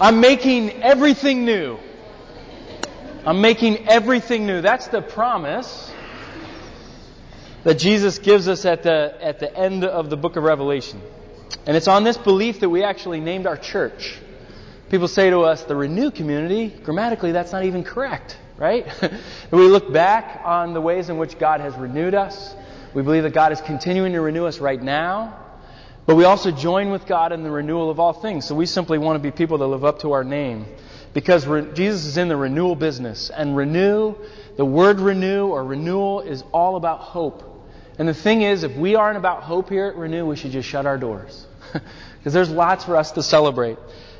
I'm making everything new. I'm making everything new. That's the promise that Jesus gives us at the end of the book of Revelation. And it's on this belief that we actually named our church. People say to us, the Renew Community, grammatically that's not even correct, right? We look back on the ways in which God has renewed us. We believe that God is continuing to renew us right now. But we also join with God in the renewal of all things. So we simply want to be people that live up to our name. Because Jesus is in the renewal business. And renew, the word renew or renewal is all about hope. And the thing is, if we aren't about hope here at Renew, we should just shut our doors. Because there's lots for us to celebrate.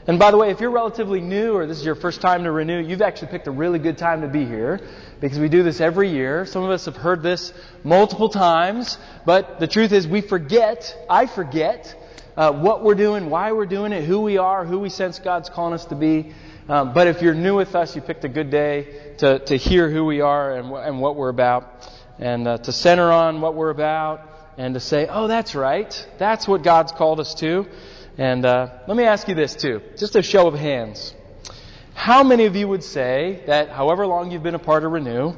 And by the way, if you're relatively new or this is your first time to Renew, you've actually picked a really good time to be here. Because we do this every year. Some of us have heard this multiple times. But the truth is we forget, I forget what we're doing, why we're doing it, who we are, who we sense God's calling us to be. But if you're new with us, you picked a good day to hear who we are and what we're about, and to center on what we're about, and to say, oh, that's right. That's what God's called us to. And let me ask you this, too. Just a show of hands. How many of you would say that however long you've been a part of Renew,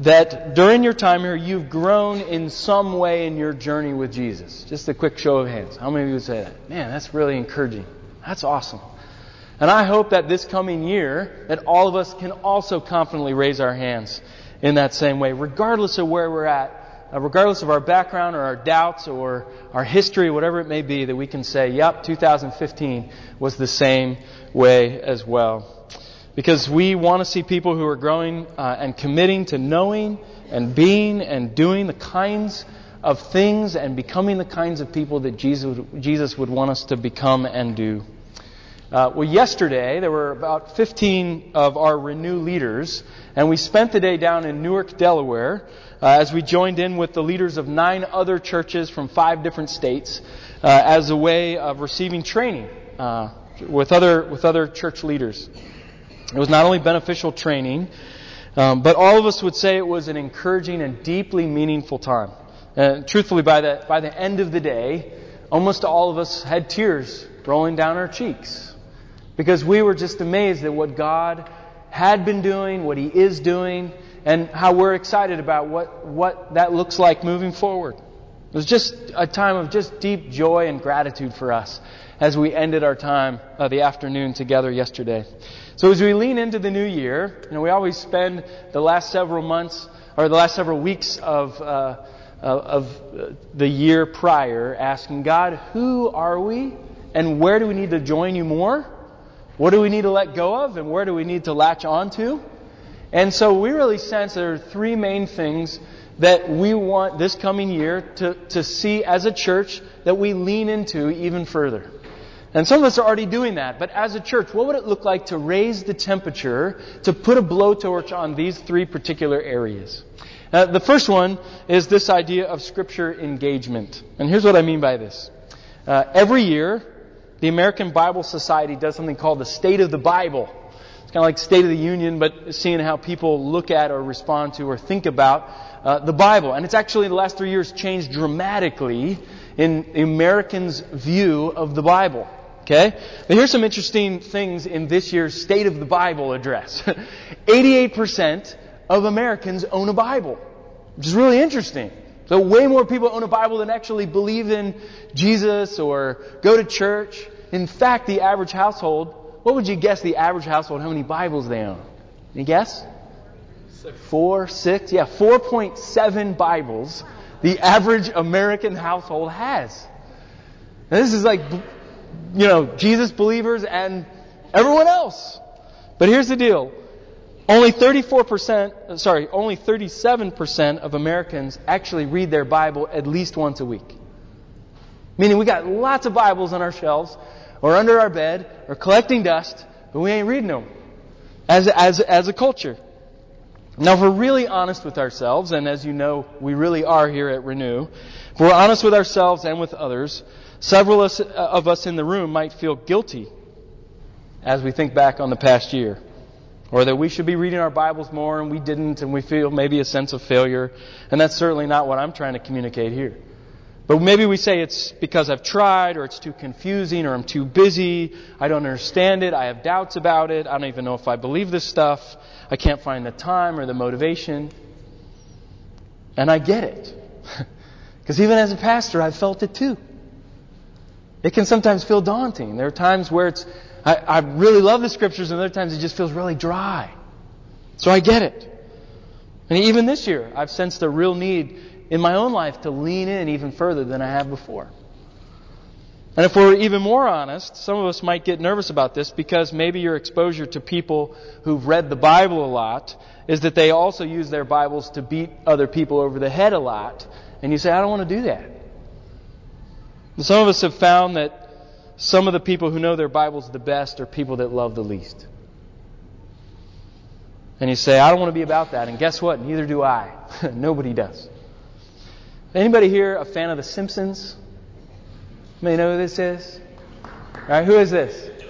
that during your time here, you've grown in some way in your journey with Jesus? Just a quick show of hands. How many of you would say that? Man, that's really encouraging. That's awesome. And I hope that this coming year, that all of us can also confidently raise our hands in that same way, regardless of where we're at, regardless of our background or our doubts or our history, whatever it may be, that we can say, yep, 2015 was the same way as well. Because we want to see people who are growing and committing to knowing and being and doing the kinds of things and becoming the kinds of people that Jesus would want us to become and do. Well, yesterday, there were about 15 of our Renew leaders, and we spent the day down in Newark, Delaware, as we joined in with the leaders of 9 other churches from 5 different states as a way of receiving training with other church leaders. It was not only beneficial training, but all of us would say it was an encouraging and deeply meaningful time. Truthfully, by the end of the day, almost all of us had tears rolling down our cheeks. Because we were just amazed at what God had been doing, what He is doing, and how we're excited about what that looks like moving forward. It was just a time of just deep joy and gratitude for us as we ended our time the afternoon together yesterday. So as we lean into the new year, we always spend the last several months or the last several weeks of the year prior asking God, who are we and where do we need to join you more? What do we need to let go of and where do we need to latch on to? And so we really sense there are 3 main things that we want this coming year to see as a church that we lean into even further. And some of us are already doing that, but as a church, what would it look like to raise the temperature, to put a blowtorch on these 3 particular areas? The first one is this idea of Scripture engagement. And here's what I mean by this. Every year, the American Bible Society does something called the State of the Bible. It's kind of like State of the Union, but seeing how people look at or respond to or think about the Bible. And it's actually in the last 3 years changed dramatically in Americans' view of the Bible. Okay? Now here's some interesting things in this year's State of the Bible address. 88% of Americans own a Bible, which is really interesting. So way more people own a Bible than actually believe in Jesus or go to church. In fact, the average household, what would you guess the average household, how many Bibles they own? Any guess? 4, 6, yeah, 4.7 Bibles the average American household has. And this is like, Jesus believers and everyone else. But here's the deal. Only 37% of Americans actually read their Bible at least once a week. Meaning we got lots of Bibles on our shelves or under our bed or collecting dust, but we ain't reading them as a culture. Now, if we're really honest with ourselves, and as you know, we really are here at Renew, if we're honest with ourselves and with others, several of us in the room might feel guilty as we think back on the past year. Or that we should be reading our Bibles more and we didn't, and we feel maybe a sense of failure. And that's certainly not what I'm trying to communicate here. But maybe we say it's because I've tried, or it's too confusing, or I'm too busy, I don't understand it, I have doubts about it, I don't even know if I believe this stuff, I can't find the time or the motivation. And I get it. Because even as a pastor, I've felt it too. It can sometimes feel daunting. There are times where I really love the Scriptures, and other times it just feels really dry. So I get it. And even this year, I've sensed a real need in my own life to lean in even further than I have before. And if we're even more honest, some of us might get nervous about this because maybe your exposure to people who've read the Bible a lot is that they also use their Bibles to beat other people over the head a lot. And you say, I don't want to do that. And some of us have found that some of the people who know their Bibles the best are people that love the least. And you say, I don't want to be about that. And guess what? Neither do I. Nobody does. Anybody here a fan of The Simpsons? May know who this is? Right? Who is this?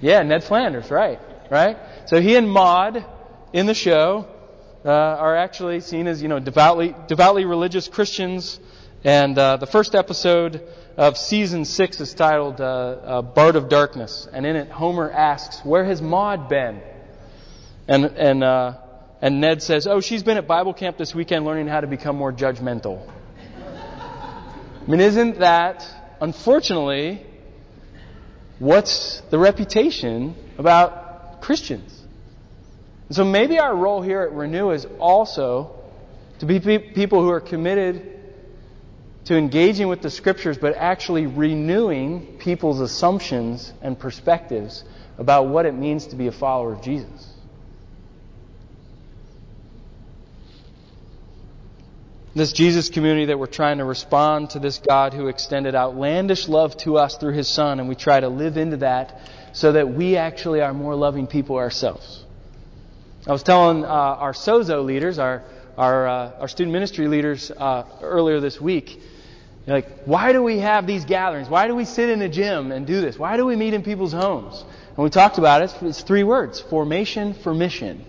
Yeah, Ned Flanders, right. Right? So he and Maude in the show are actually seen as, devoutly religious Christians. And the first episode of Season 6 is titled Bart of Darkness. And in it, Homer asks, where has Maude been? And Ned says, oh, she's been at Bible camp this weekend learning how to become more judgmental. I mean, isn't that, unfortunately, what's the reputation about Christians? And so maybe our role here at Renew is also to be people who are committed to engaging with the Scriptures, but actually renewing people's assumptions and perspectives about what it means to be a follower of Jesus. This Jesus community that we're trying to respond to this God who extended outlandish love to us through His Son, and we try to live into that so that we actually are more loving people ourselves. I was telling our Sozo leaders, our student ministry leaders earlier this week, like, why do we have these gatherings? Why do we sit in a gym and do this? Why do we meet in people's homes? And we talked about it. It's three words: formation for mission.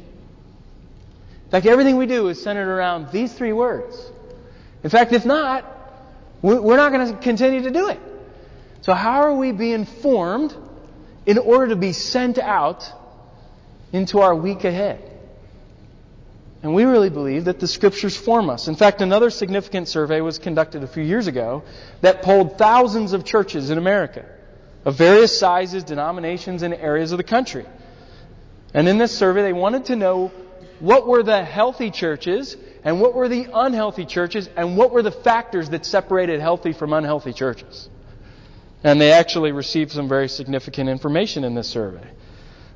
In fact, everything we do is centered around these three words. In fact, if not, we're not going to continue to do it. So how are we being formed in order to be sent out into our week ahead? And we really believe that the Scriptures form us. In fact, another significant survey was conducted a few years ago that polled thousands of churches in America of various sizes, denominations, and areas of the country. And in this survey, they wanted to know, what were the healthy churches and what were the unhealthy churches, and what were the factors that separated healthy from unhealthy churches? And they actually received some very significant information in this survey.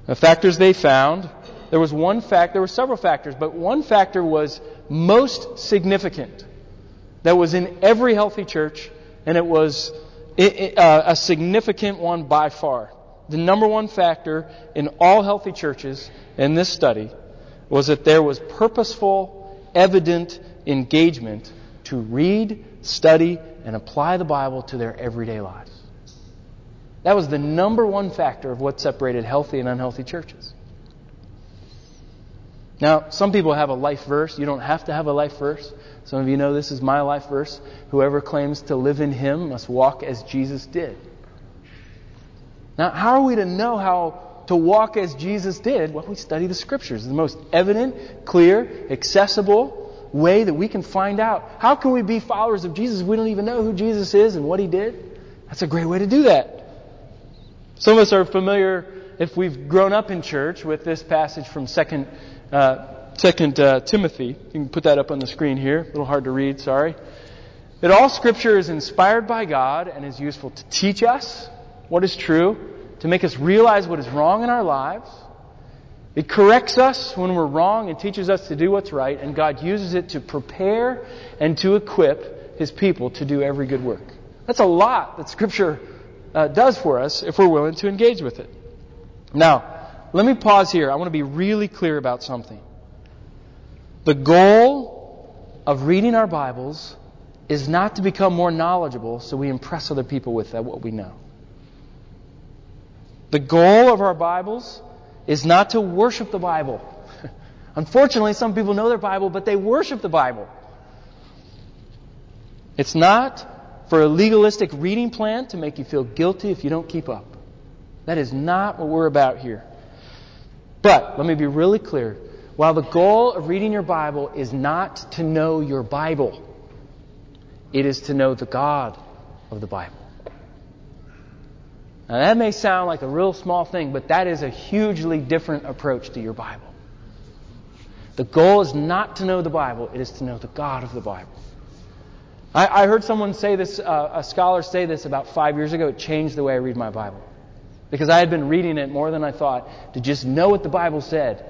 The factors they found, there were several factors, but one factor was most significant. That was in every healthy church, and it was a significant one by far. The number one factor in all healthy churches in this study was that there was purposeful, evident engagement to read, study, and apply the Bible to their everyday lives. That was the number one factor of what separated healthy and unhealthy churches. Now, some people have a life verse. You don't have to have a life verse. Some of you know this is my life verse. Whoever claims to live in Him must walk as Jesus did. Now, how are we to know how to walk as Jesus did? Well, we study the Scriptures. The most evident, clear, accessible way that we can find out. How can we be followers of Jesus if we don't even know who Jesus is and what He did? That's a great way to do that. Some of us are familiar, if we've grown up in church, with this passage from 2 Timothy. You can put that up on the screen here. A little hard to read, sorry. That all Scripture is inspired by God and is useful to teach us what is true, to make us realize what is wrong in our lives. It corrects us when we're wrong and teaches us to do what's right, and God uses it to prepare and to equip His people to do every good work. That's a lot that Scripture does for us if we're willing to engage with it. Now, let me pause here. I want to be really clear about something. The goal of reading our Bibles is not to become more knowledgeable so we impress other people with what we know. The goal of our Bibles is not to worship the Bible. Unfortunately, some people know their Bible, but they worship the Bible. It's not for a legalistic reading plan to make you feel guilty if you don't keep up. That is not what we're about here. But let me be really clear. While the goal of reading your Bible is not to know your Bible, it is to know the God of the Bible. Now that may sound like a real small thing, but that is a hugely different approach to your Bible. The goal is not to know the Bible, it is to know the God of the Bible. I heard someone say this, a scholar say this about 5 years ago. It changed the way I read my Bible. Because I had been reading it more than I thought to just know what the Bible said.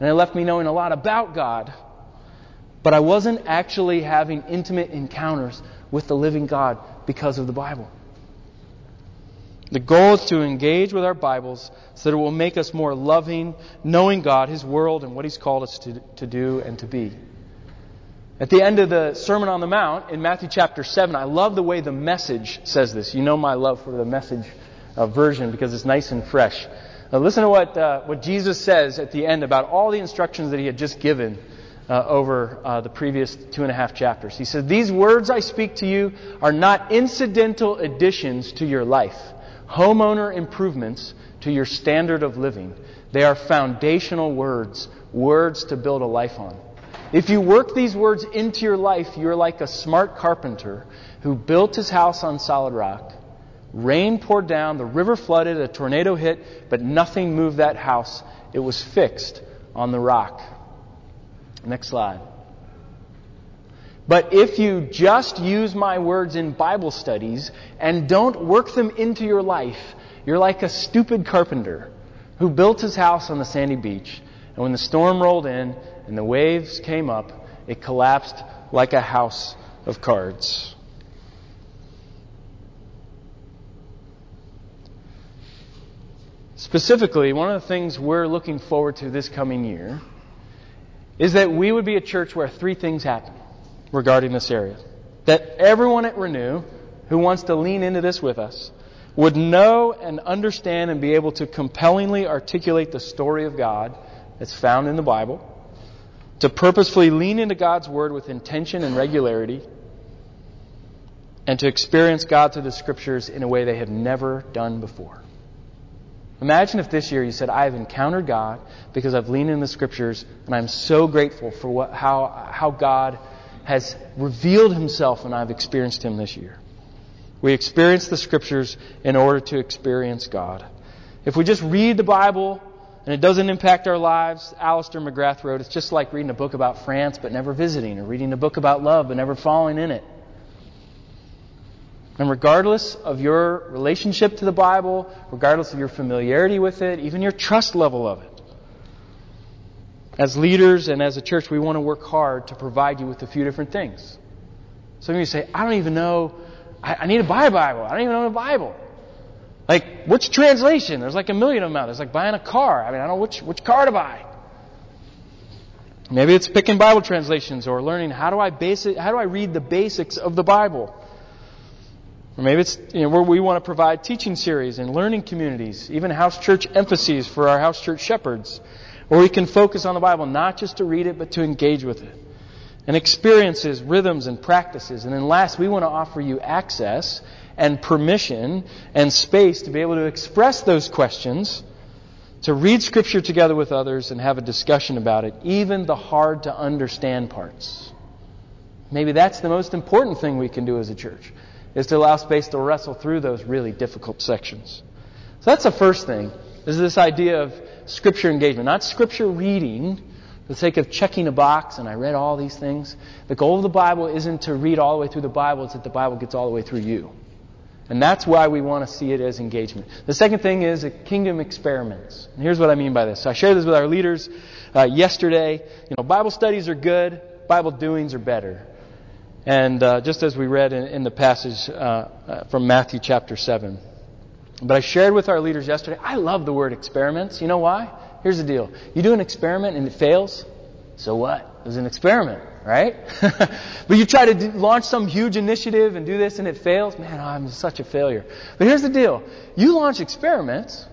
And it left me knowing a lot about God. But I wasn't actually having intimate encounters with the living God because of the Bible. The goal is to engage with our Bibles so that it will make us more loving, knowing God, His world, and what He's called us to do and to be. At the end of the Sermon on the Mount, in Matthew chapter 7, I love the way the Message says this. You know my love for the Message version because it's nice and fresh. Now listen to what Jesus says at the end about all the instructions that He had just given over the previous 2.5 chapters. He said, "These words I speak to you are not incidental additions to your life, homeowner improvements to your standard of living. They are foundational words, words to build a life on. If you work these words into your life, you're like a smart carpenter who built his house on solid rock. Rain poured down, the river flooded, a tornado hit, but nothing moved that house. It was fixed on the rock." Next slide. "But if you just use my words in Bible studies and don't work them into your life, you're like a stupid carpenter who built his house on the sandy beach, and when the storm rolled in and the waves came up, it collapsed like a house of cards." Specifically, one of the things we're looking forward to this coming year is that we would be a church where three things happen regarding this area. That everyone at Renew who wants to lean into this with us would know and understand and be able to compellingly articulate the story of God that's found in the Bible, to purposefully lean into God's Word with intention and regularity, and to experience God through the Scriptures in a way they have never done before. Imagine if this year you said, "I have encountered God because I've leaned in the Scriptures, and I'm so grateful for how God has revealed Himself, and I've experienced Him this year." We experience the Scriptures in order to experience God. If we just read the Bible and it doesn't impact our lives, Alistair McGrath wrote, it's just like reading a book about France but never visiting, or reading a book about love but never falling in it. And regardless of your relationship to the Bible, regardless of your familiarity with it, even your trust level of it, as leaders and as a church, we want to work hard to provide you with a few different things. Some of you say, "I don't even know, I need to buy a Bible. I don't even own a Bible. Like, which translation?" There's like a million of them out. There's like buying a car. I mean, I don't know which car to buy. Maybe it's picking Bible translations or learning how do I read the basics of the Bible? Or maybe it's where we want to provide teaching series and learning communities, even house church emphases for our house church shepherds, where we can focus on the Bible, not just to read it, but to engage with it. And experiences, rhythms, and practices. And then last, we want to offer you access and permission and space to be able to express those questions, to read Scripture together with others and have a discussion about it, even the hard-to-understand parts. Maybe that's the most important thing we can do as a church, is to allow space to wrestle through those really difficult sections. So that's the first thing, is this idea of Scripture engagement. Not Scripture reading for the sake of checking a box and I read all these things. The goal of the Bible isn't to read all the way through the Bible, it's that the Bible gets all the way through you. And that's why we want to see it as engagement. The second thing is a kingdom experiments. And here's what I mean by this. So I shared this with our leaders yesterday. Bible studies are good, Bible doings are better. And just as we read in the passage from Matthew chapter 7. But I shared with our leaders yesterday, I love the word experiments. You know why? Here's the deal. You do an experiment and it fails, so what? It was an experiment, right? But you try to launch some huge initiative and do this and it fails. Man, I'm such a failure. But here's the deal. You launch experiments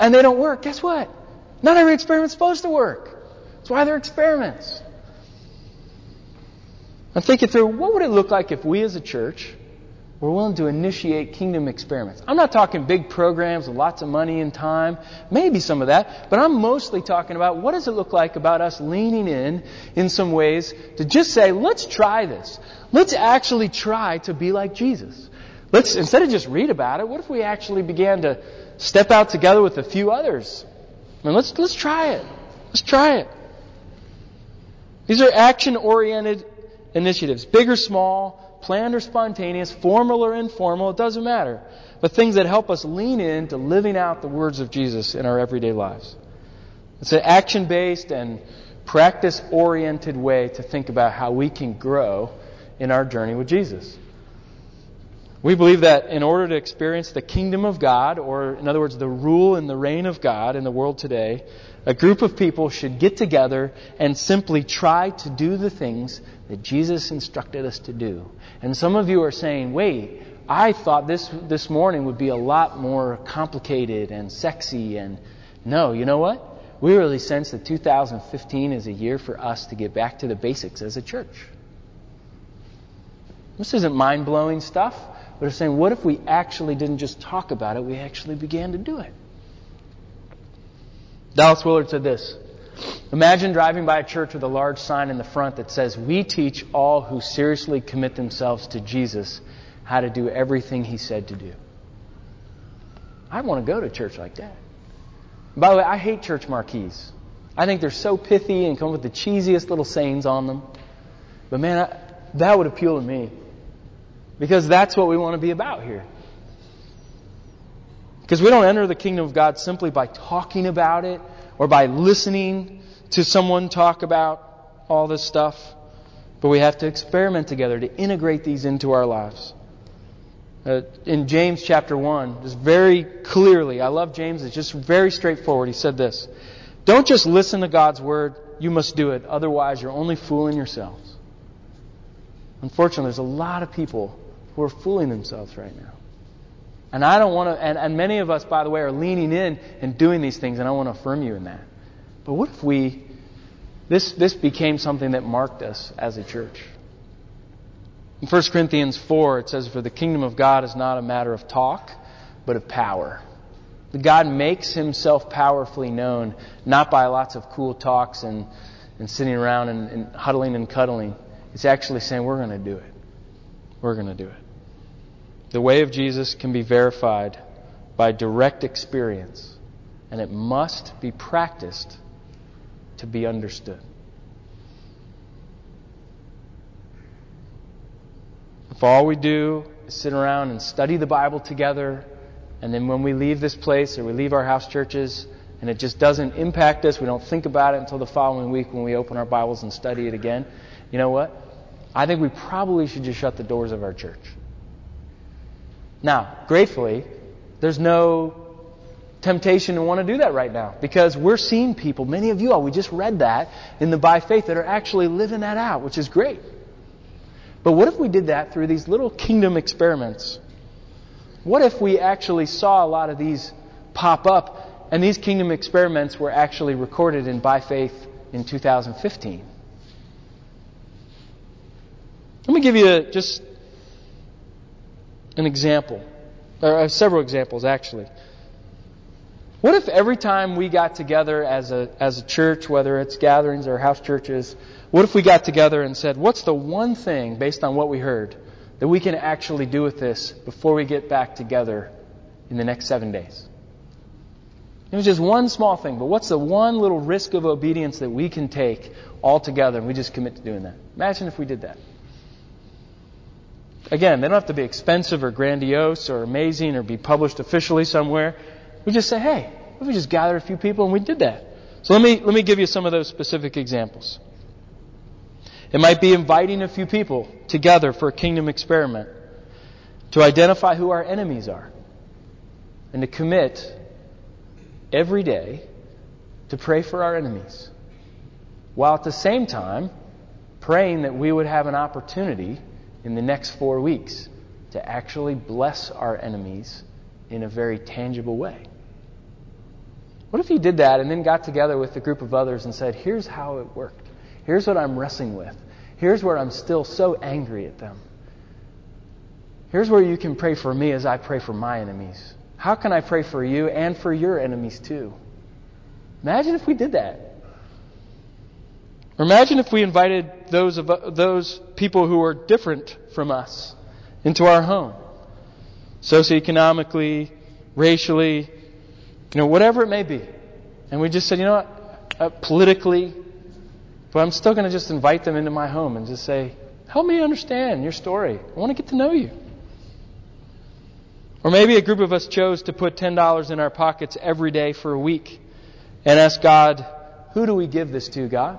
and they don't work. Guess what? Not every experiment's supposed to work. That's why they're experiments. I'm thinking through, what would it look like if we as a church were willing to initiate kingdom experiments? I'm not talking big programs with lots of money and time, maybe some of that, but I'm mostly talking about what does it look like about us leaning in some ways to just say, let's try this. Let's actually try to be like Jesus. Let's, instead of just read about it, what if we actually began to step out together with a few others? I mean, let's try it. Let's try it. These are action-oriented initiatives, big or small, planned or spontaneous, formal or informal, it doesn't matter. But things that help us lean into living out the words of Jesus in our everyday lives. It's an action-based and practice-oriented way to think about how we can grow in our journey with Jesus. We believe that in order to experience the kingdom of God, or in other words, the rule and the reign of God in the world today, a group of people should get together and simply try to do the things that Jesus instructed us to do. And some of you are saying, wait, I thought this morning would be a lot more complicated and sexy. And no, you know what? We really sense that 2015 is a year for us to get back to the basics as a church. This isn't mind-blowing stuff. We're saying, what if we actually didn't just talk about it, we actually began to do it? Dallas Willard said this, imagine driving by a church with a large sign in the front that says, we teach all who seriously commit themselves to Jesus how to do everything he said to do. I want to go to a church like that. By the way, I hate church marquees. I think they're so pithy and come with the cheesiest little sayings on them. But man, that would appeal to me. Because that's what we want to be about here. Because we don't enter the kingdom of God simply by talking about it or by listening to someone talk about all this stuff. But we have to experiment together to integrate these into our lives. In James chapter 1, just very clearly, I love James, it's just very straightforward. He said this, don't just listen to God's word, you must do it. Otherwise, you're only fooling yourselves. Unfortunately, there's a lot of people who are fooling themselves right now. And I don't want to, and many of us, by the way, are leaning in and doing these things, and I want to affirm you in that. But what if this became something that marked us as a church? In 1 Corinthians 4, it says, for the kingdom of God is not a matter of talk, but of power. God makes himself powerfully known, not by lots of cool talks and sitting around and huddling and cuddling. It's actually saying, we're going to do it. We're going to do it. The way of Jesus can be verified by direct experience, and it must be practiced to be understood. If all we do is sit around and study the Bible together, and then when we leave this place or we leave our house churches, and it just doesn't impact us, we don't think about it until the following week when we open our Bibles and study it again, you know what? I think we probably should just shut the doors of our church. Now, gratefully, there's no temptation to want to do that right now because we're seeing people, many of you all, we just read that in the By Faith, that are actually living that out, which is great. But what if we did that through these little kingdom experiments? What if we actually saw a lot of these pop up and these kingdom experiments were actually recorded in By Faith in 2015? Let me give you just an example, or several examples actually. What if every time we got together as a church, whether it's gatherings or house churches, what if we got together and said, what's the one thing, based on what we heard, that we can actually do with this before we get back together in the next 7 days? It was just one small thing, but what's the one little risk of obedience that we can take all together and we just commit to doing that? Imagine if we did that. Again, they don't have to be expensive or grandiose or amazing or be published officially somewhere. We just say, hey, what if we just gathered a few people and we did that? So let me give you some of those specific examples. It might be inviting a few people together for a kingdom experiment to identify who our enemies are and to commit every day to pray for our enemies while at the same time praying that we would have an opportunity in the next 4 weeks to actually bless our enemies in a very tangible way. What if you did that and then got together with a group of others and said, here's how it worked. Here's what I'm wrestling with. Here's where I'm still so angry at them. Here's where you can pray for me as I pray for my enemies. How can I pray for you and for your enemies too? Imagine if we did that. Or imagine if we invited those people who are different from us into our home. Socioeconomically, racially, whatever it may be. And we just said, politically. But I'm still going to just invite them into my home and just say, help me understand your story. I want to get to know you. Or maybe a group of us chose to put $10 in our pockets every day for a week and ask God, who do we give this to, God?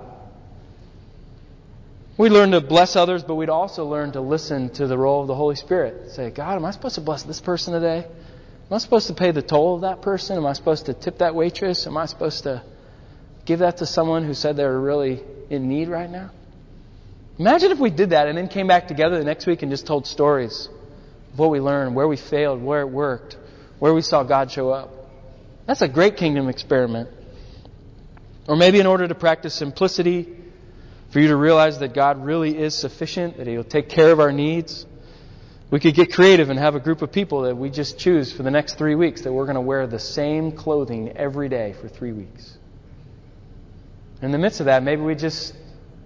We learn to bless others, but we'd also learn to listen to the role of the Holy Spirit. Say, God, am I supposed to bless this person today? Am I supposed to pay the toll of that person? Am I supposed to tip that waitress? Am I supposed to give that to someone who said they're really in need right now? Imagine if we did that and then came back together the next week and just told stories of what we learned, where we failed, where it worked, where we saw God show up. That's a great kingdom experiment. Or maybe in order to practice simplicity, for you to realize that God really is sufficient, that He'll take care of our needs, we could get creative and have a group of people that we just choose for the next 3 weeks that we're going to wear the same clothing every day for 3 weeks. In the midst of that, maybe we just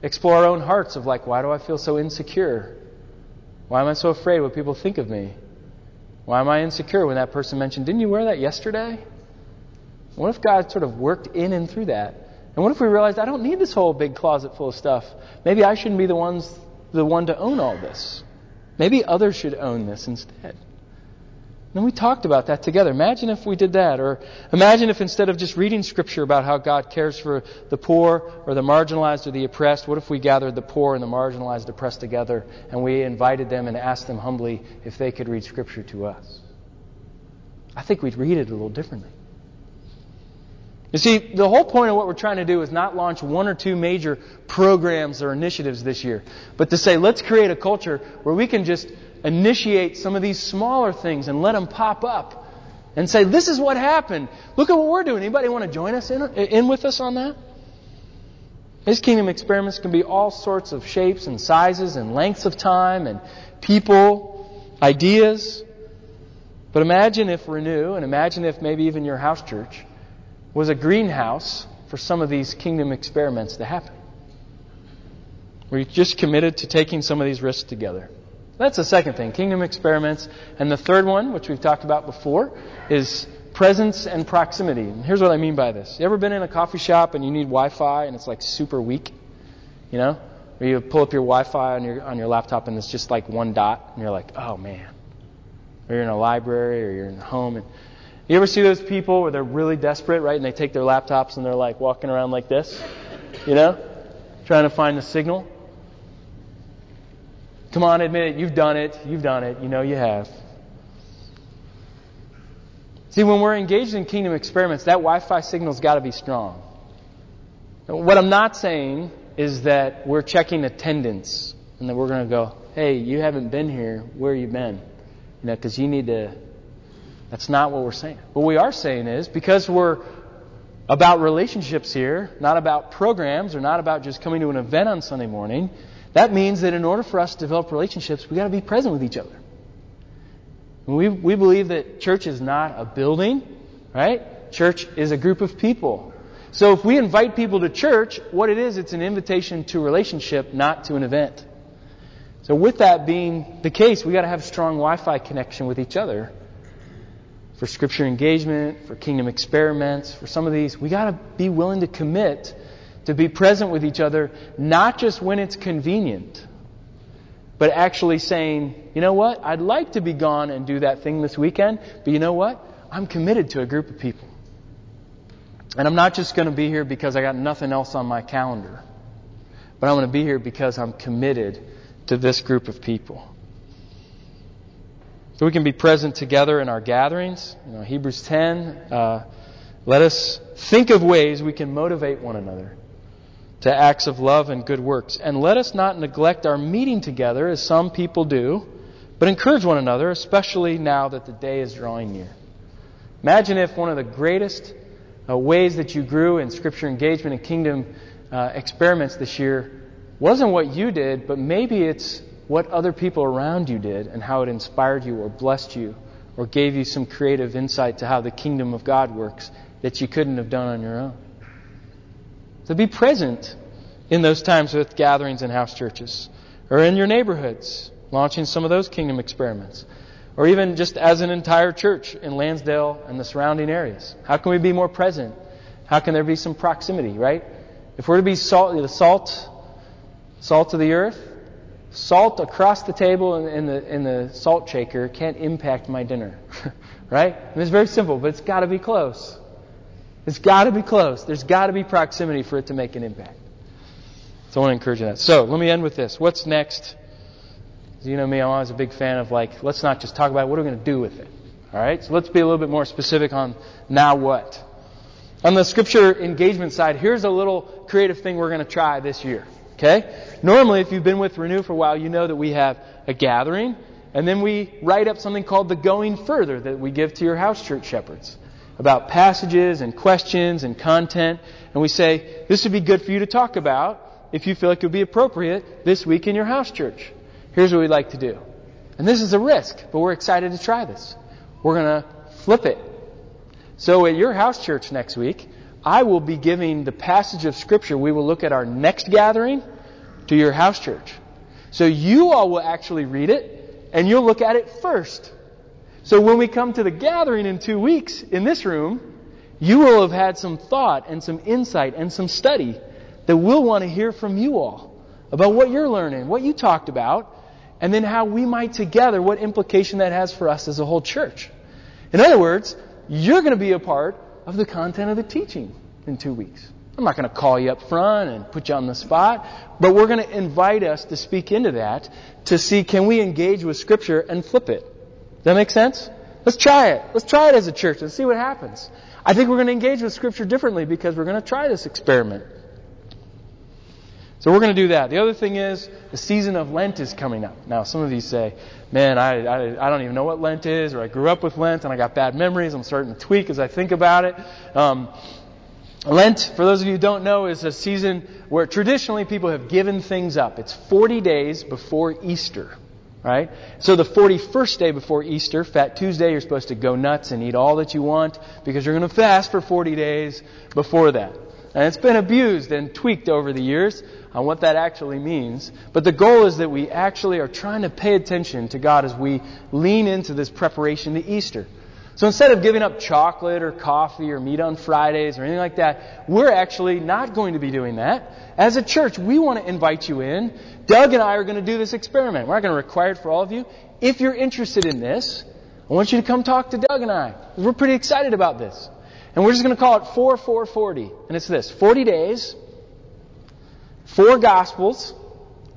explore our own hearts of why do I feel so insecure? Why am I so afraid what people think of me? Why am I insecure when that person mentioned, didn't you wear that yesterday? What if God sort of worked in and through that? And what if we realized I don't need this whole big closet full of stuff? Maybe I shouldn't be the one to own all this. Maybe others should own this instead. And we talked about that together. Imagine if we did that. Or imagine if instead of just reading Scripture about how God cares for the poor or the marginalized or the oppressed, what if we gathered the poor and the marginalized and oppressed together and we invited them and asked them humbly if they could read Scripture to us? I think we'd read it a little differently. You see, the whole point of what we're trying to do is not launch one or two major programs or initiatives this year, but to say, let's create a culture where we can just initiate some of these smaller things and let them pop up and say, this is what happened. Look at what we're doing. Anybody want to join us in with us on that? These kingdom experiments can be all sorts of shapes and sizes and lengths of time and people, ideas. But imagine if Renew, and imagine if maybe even your house church was a greenhouse for some of these kingdom experiments to happen. We're just committed to taking some of these risks together. That's the second thing, kingdom experiments. And the third one, which we've talked about before, is presence and proximity. And here's what I mean by this. You ever been in a coffee shop and you need Wi-Fi and it's super weak? Or you pull up your Wi-Fi on your laptop and it's just one dot and you're oh man. Or you're in a library or you're in a home. And you ever see those people where they're really desperate, right? And they take their laptops and they're walking around like this, trying to find the signal. Come on, admit it. You've done it. You have. See, when we're engaged in kingdom experiments, that Wi-Fi signal's got to be strong. What I'm not saying is that we're checking attendance and that we're going to go, hey, you haven't been here. Where you been? Because you need to. That's not what we're saying. What we are saying is because we're about relationships here, not about programs or not about just coming to an event on Sunday morning. That means that in order for us to develop relationships, we've got to be present with each other. We believe that church is not a building, right? Church is a group of people. So if we invite people to church, what it is, it's an invitation to relationship, not to an event. So with that being the case, we've got to have strong Wi-Fi connection with each other for Scripture engagement, for kingdom experiments, for some of these. We've got to be willing to commit to be present with each other, not just when it's convenient, but actually saying, I'd like to be gone and do that thing this weekend, but I'm committed to a group of people. And I'm not just going to be here because I got nothing else on my calendar, but I'm going to be here because I'm committed to this group of people. So we can be present together in our gatherings. Hebrews 10, let us think of ways we can motivate one another to acts of love and good works. And let us not neglect our meeting together, as some people do, but encourage one another, especially now that the day is drawing near. Imagine if one of the greatest ways that you grew in Scripture engagement and kingdom experiments this year wasn't what you did, but maybe it's what other people around you did and how it inspired you or blessed you or gave you some creative insight to how the kingdom of God works that you couldn't have done on your own. So be present in those times with gatherings in house churches or in your neighborhoods, launching some of those kingdom experiments, or even just as an entire church in Lansdale and the surrounding areas. How can we be more present? How can there be some proximity, right? If we're to be salt of the earth, salt across the table in the salt shaker can't impact my dinner, right? And it's very simple, but it's got to be close. It's got to be close. There's got to be proximity for it to make an impact. So I want to encourage you that. So let me end with this. What's next? You know me, I'm always a big fan of let's not just talk about it. What are we going to do with it? All right? So let's be a little bit more specific on now what. On the scripture engagement side, here's a little creative thing we're going to try this year. Okay? Normally, if you've been with Renew for a while, you know that we have a gathering, and then we write up something called the Going Further that we give to your house church shepherds, about passages and questions and content. And we say, this would be good for you to talk about if you feel like it would be appropriate this week in your house church. Here's what we'd like to do. And this is a risk, but we're excited to try this. We're going to flip it. So at your house church next week, I will be giving the passage of Scripture we will look at our next gathering to your house church. So you all will actually read it, and you'll look at it first. So when we come to the gathering in 2 weeks in this room, you will have had some thought and some insight and some study that we'll want to hear from you all about what you're learning, what you talked about, and then how we might together, what implication that has for us as a whole church. In other words, you're going to be a part of the content of the teaching in 2 weeks. I'm not going to call you up front and put you on the spot, but we're going to invite us to speak into that to see, can we engage with Scripture and flip it? Does that make sense? Let's try it. Let's try it as a church and see what happens. I think we're going to engage with Scripture differently because we're going to try this experiment. So we're going to do that. The other thing is the season of Lent is coming up. Now, some of you say, man, I don't even know what Lent is, or I grew up with Lent and I got bad memories. I'm starting to tweak as I think about it. Lent, for those of you who don't know, is a season where traditionally people have given things up. It's 40 days before Easter, right? So the 41st day before Easter, Fat Tuesday, you're supposed to go nuts and eat all that you want because you're going to fast for 40 days before that. And it's been abused and tweaked over the years on what that actually means. But the goal is that we actually are trying to pay attention to God as we lean into this preparation to Easter. So instead of giving up chocolate or coffee or meat on Fridays or anything like that, we're actually not going to be doing that. As a church, we want to invite you in. Doug and I are going to do this experiment. We're not going to require it for all of you. If you're interested in this, I want you to come talk to Doug and I. We're pretty excited about this. And we're just going to call it 4440. And it's this, 40 days, 4 Gospels.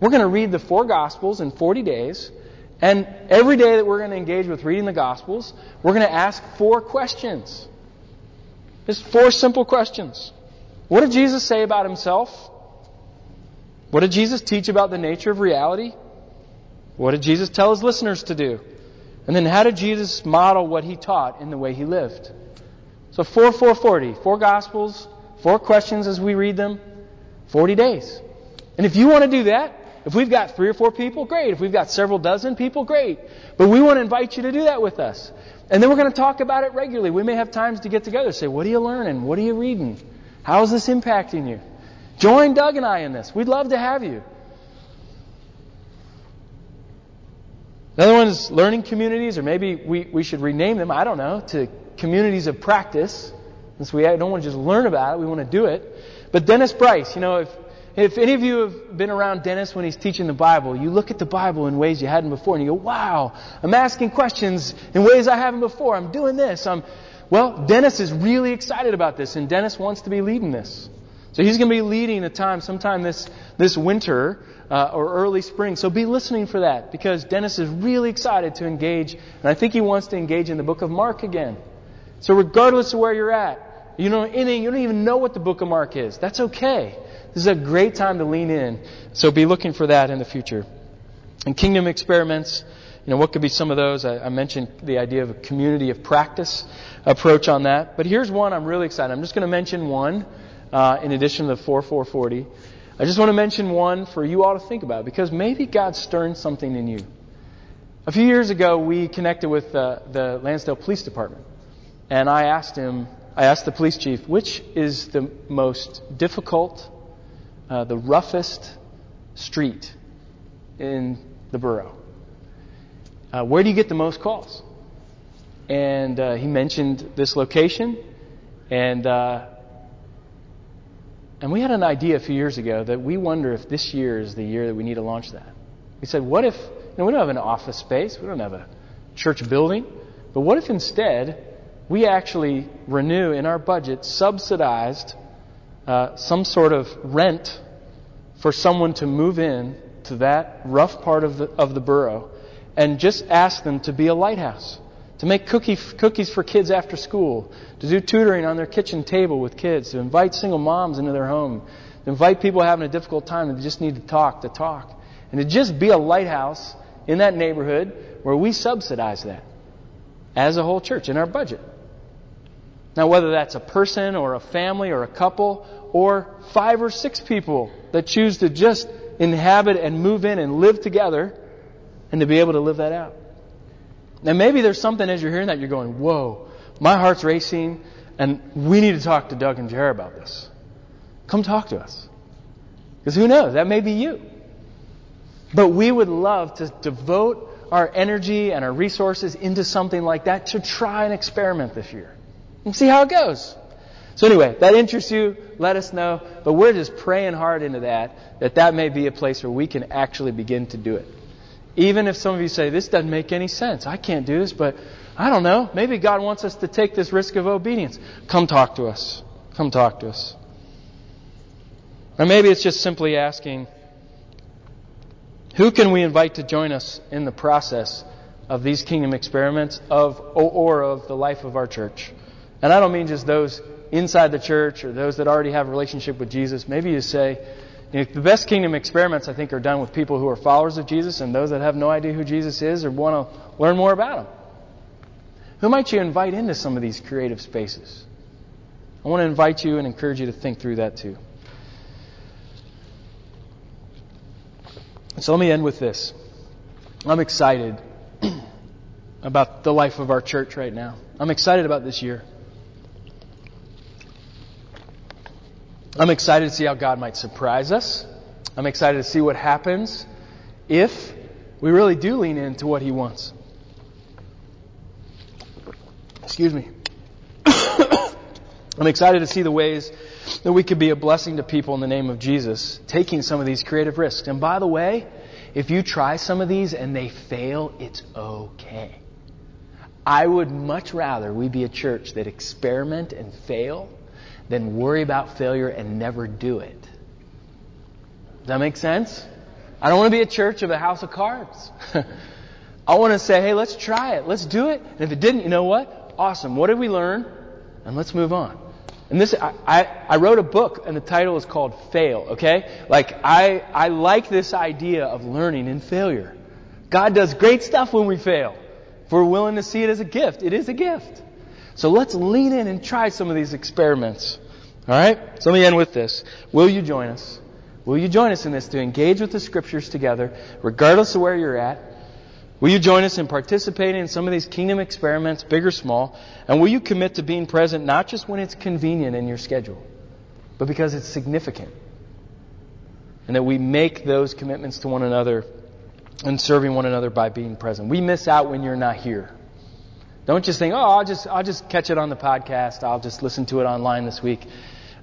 We're going to read the 4 Gospels in 40 days. And every day that we're going to engage with reading the Gospels, we're going to ask 4 questions. Just 4 simple questions. What did Jesus say about himself? What did Jesus teach about the nature of reality? What did Jesus tell his listeners to do? And then how did Jesus model what he taught in the way he lived? So 4-4-40, 4 Gospels, 4 questions as we read them, 40 days. And if you want to do that, if we've got 3 or 4 people, great. If we've got several dozen people, great. But we want to invite you to do that with us. And then we're going to talk about it regularly. We may have times to get together, say, what are you learning? What are you reading? How is this impacting you? Join Doug and I in this. We'd love to have you. Another one is learning communities, or maybe we should rename them, I don't know, to communities of practice. Since we don't want to just learn about it, we want to do it. But Dennis Bryce, you know, if any of you have been around Dennis when he's teaching the Bible, you look at the Bible in ways you hadn't before, and you go, wow, I'm asking questions in ways I haven't before. I'm doing this. Dennis is really excited about this, and Dennis wants to be leading this. So he's going to be leading a time sometime this winter or early spring. So be listening for that, because Dennis is really excited to engage, and I think he wants to engage in the book of Mark again. So regardless of where you're at, you don't even know what the book of Mark is. That's okay. This is a great time to lean in. So be looking for that in the future. And kingdom experiments, what could be some of those? I mentioned the idea of a community of practice approach on that. But here's one I'm really excited. I'm just going to mention one in addition to the 4440. I just want to mention one for you all to think about, because maybe God's stirring something in you. A few years ago, we connected with the Lansdale Police Department, and I asked the police chief, which is the most difficult, the roughest street in the borough? Where do you get the most calls? And he mentioned this location, and we had an idea a few years ago that we wonder if this year is the year that we need to launch that. We said, what if, we don't have an office space, we don't have a church building, but what if instead we actually renew in our budget subsidized some sort of rent for someone to move in to that rough part of the borough, and just ask them to be a lighthouse, to make cookies for kids after school, to do tutoring on their kitchen table with kids, to invite single moms into their home, to invite people having a difficult time that just need to talk, and to just be a lighthouse in that neighborhood where we subsidize that as a whole church in our budget. Now, whether that's a person or a family or a couple or 5 or 6 people that choose to just inhabit and move in and live together and to be able to live that out. Now, maybe there's something as you're hearing that you're going, whoa, my heart's racing, and we need to talk to Doug and Jared about this. Come talk to us. Because who knows, that may be you. But we would love to devote our energy and our resources into something like that to try and experiment this year and see how it goes. So anyway, if that interests you, let us know. But we're just praying hard into that may be a place where we can actually begin to do it. Even if some of you say, this doesn't make any sense, I can't do this, but I don't know, maybe God wants us to take this risk of obedience. Come talk to us. Come talk to us. Or maybe it's just simply asking, who can we invite to join us in the process of these kingdom experiments of the life of our church? And I don't mean just those inside the church or those that already have a relationship with Jesus. Maybe you say, the best kingdom experiments, I think, are done with people who are followers of Jesus and those that have no idea who Jesus is or want to learn more about him. Who might you invite into some of these creative spaces? I want to invite you and encourage you to think through that too. So let me end with this. I'm excited about the life of our church right now. I'm excited about this year. I'm excited to see how God might surprise us. I'm excited to see what happens if we really do lean into what He wants. Excuse me. I'm excited to see the ways that we could be a blessing to people in the name of Jesus, taking some of these creative risks. And by the way, if you try some of these and they fail, it's okay. I would much rather we be a church that experiment and fail than worry about failure and never do it. Does that make sense? I don't want to be a church of a house of cards. I want to say, hey, let's try it. Let's do it. And if it didn't, you know what? Awesome. What did we learn? And let's move on. And this, I wrote a book, and the title is called Fail, okay? Like, I like this idea of learning in failure. God does great stuff when we fail. If we're willing to see it as a gift, it is a gift. So let's lean in and try some of these experiments. All right? So let me end with this. Will you join us? Will you join us in this to engage with the Scriptures together, regardless of where you're at? Will you join us in participating in some of these kingdom experiments, big or small? And will you commit to being present not just when it's convenient in your schedule, but because it's significant? And that we make those commitments to one another and serving one another by being present. We miss out when you're not here. Don't just think, I'll just catch it on the podcast. I'll just listen to it online this week.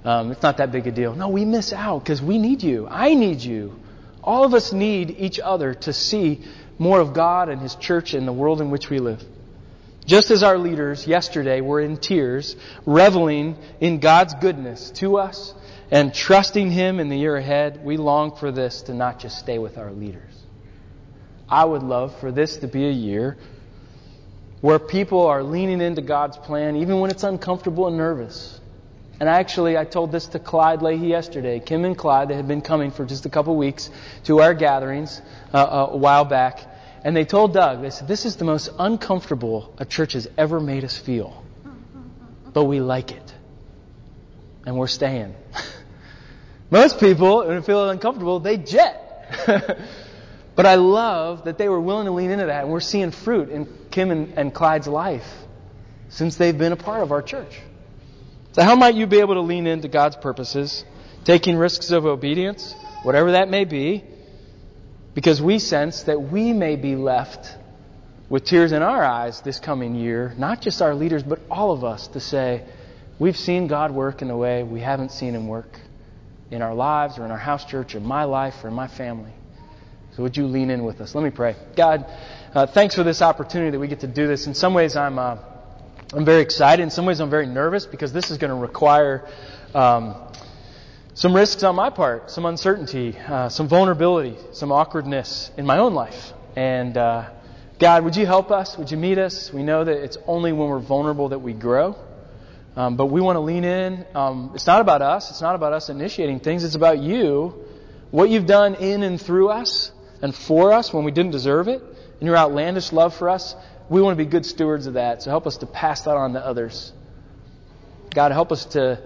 It's not that big a deal. No, we miss out because we need you. I need you. All of us need each other to see more of God and His church and the world in which we live. Just as our leaders yesterday were in tears, reveling in God's goodness to us and trusting Him in the year ahead, we long for this to not just stay with our leaders. I would love for this to be a year where people are leaning into God's plan, even when it's uncomfortable and nervous. And actually, I told this to Clyde Leahy yesterday. Kim and Clyde, they had been coming for just a couple weeks to our gatherings a while back. And they told Doug, they said, this is the most uncomfortable a church has ever made us feel. But we like it. And we're staying. Most people, when they feel uncomfortable, they jet. But I love that they were willing to lean into that, and we're seeing fruit in Kim and Clyde's life since they've been a part of our church. So how might you be able to lean into God's purposes, taking risks of obedience, whatever that may be, because we sense that we may be left with tears in our eyes this coming year, not just our leaders, but all of us, to say, we've seen God work in a way we haven't seen Him work in our lives or in our house church or in my life or in my family. So would you lean in with us? Let me pray. God, thanks for this opportunity that we get to do this. In some ways, I'm very excited. In some ways, I'm very nervous, because this is going to require some risks on my part, some uncertainty, some vulnerability, some awkwardness in my own life. And God, would you help us? Would you meet us? We know that it's only when we're vulnerable that we grow. But we want to lean in. It's not about us. It's not about us initiating things. It's about you, what you've done in and through us and for us when we didn't deserve it, and your outlandish love for us. We want to be good stewards of that. So help us to pass that on to others. God, help us to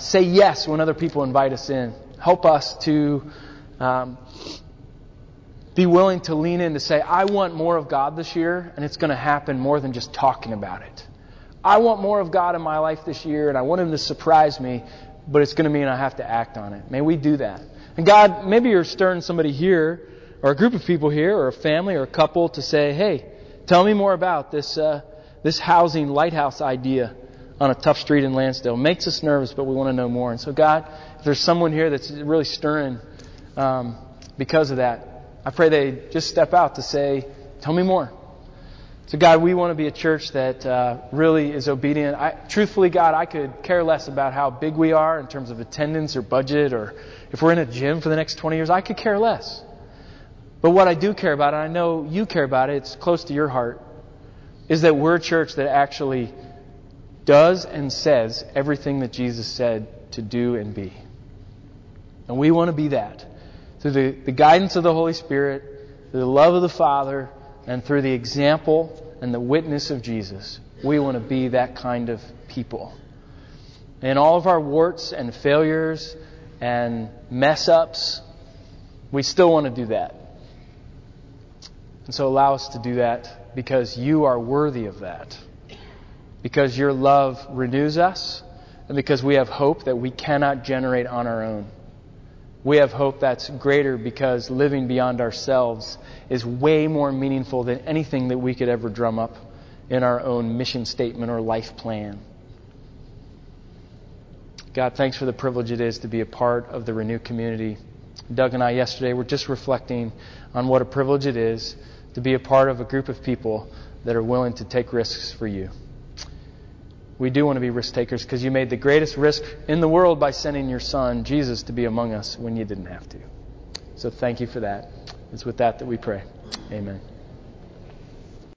say yes when other people invite us in. Help us to be willing to lean in, to say, I want more of God this year, and it's going to happen more than just talking about it. I want more of God in my life this year, and I want Him to surprise me, but it's going to mean I have to act on it. May we do that. And God, maybe you're stirring somebody here, or a group of people here, or a family, or a couple, to say, hey, tell me more about this housing lighthouse idea on a tough street in Lansdale. It makes us nervous, but we want to know more. And so, God, if there's someone here that's really stirring because of that, I pray they just step out to say, tell me more. So, God, we want to be a church that really is obedient. Truthfully, God, I could care less about how big we are in terms of attendance or budget, or if we're in a gym for the next 20 years. I could care less. But what I do care about, and I know you care about it, it's close to your heart, is that we're a church that actually does and says everything that Jesus said to do and be. And we want to be that. Through the guidance of the Holy Spirit, through the love of the Father, and through the example and the witness of Jesus, we want to be that kind of people. In all of our warts and failures and mess-ups, we still want to do that. And so allow us to do that, because you are worthy of that. Because your love renews us, and because we have hope that we cannot generate on our own. We have hope that's greater because living beyond ourselves is way more meaningful than anything that we could ever drum up in our own mission statement or life plan. God, thanks for the privilege it is to be a part of the Renew community. Doug and I yesterday were just reflecting on what a privilege it is to be a part of a group of people that are willing to take risks for you. We do want to be risk takers, because you made the greatest risk in the world by sending your Son, Jesus, to be among us when you didn't have to. So thank you for that. It's with that that we pray. Amen.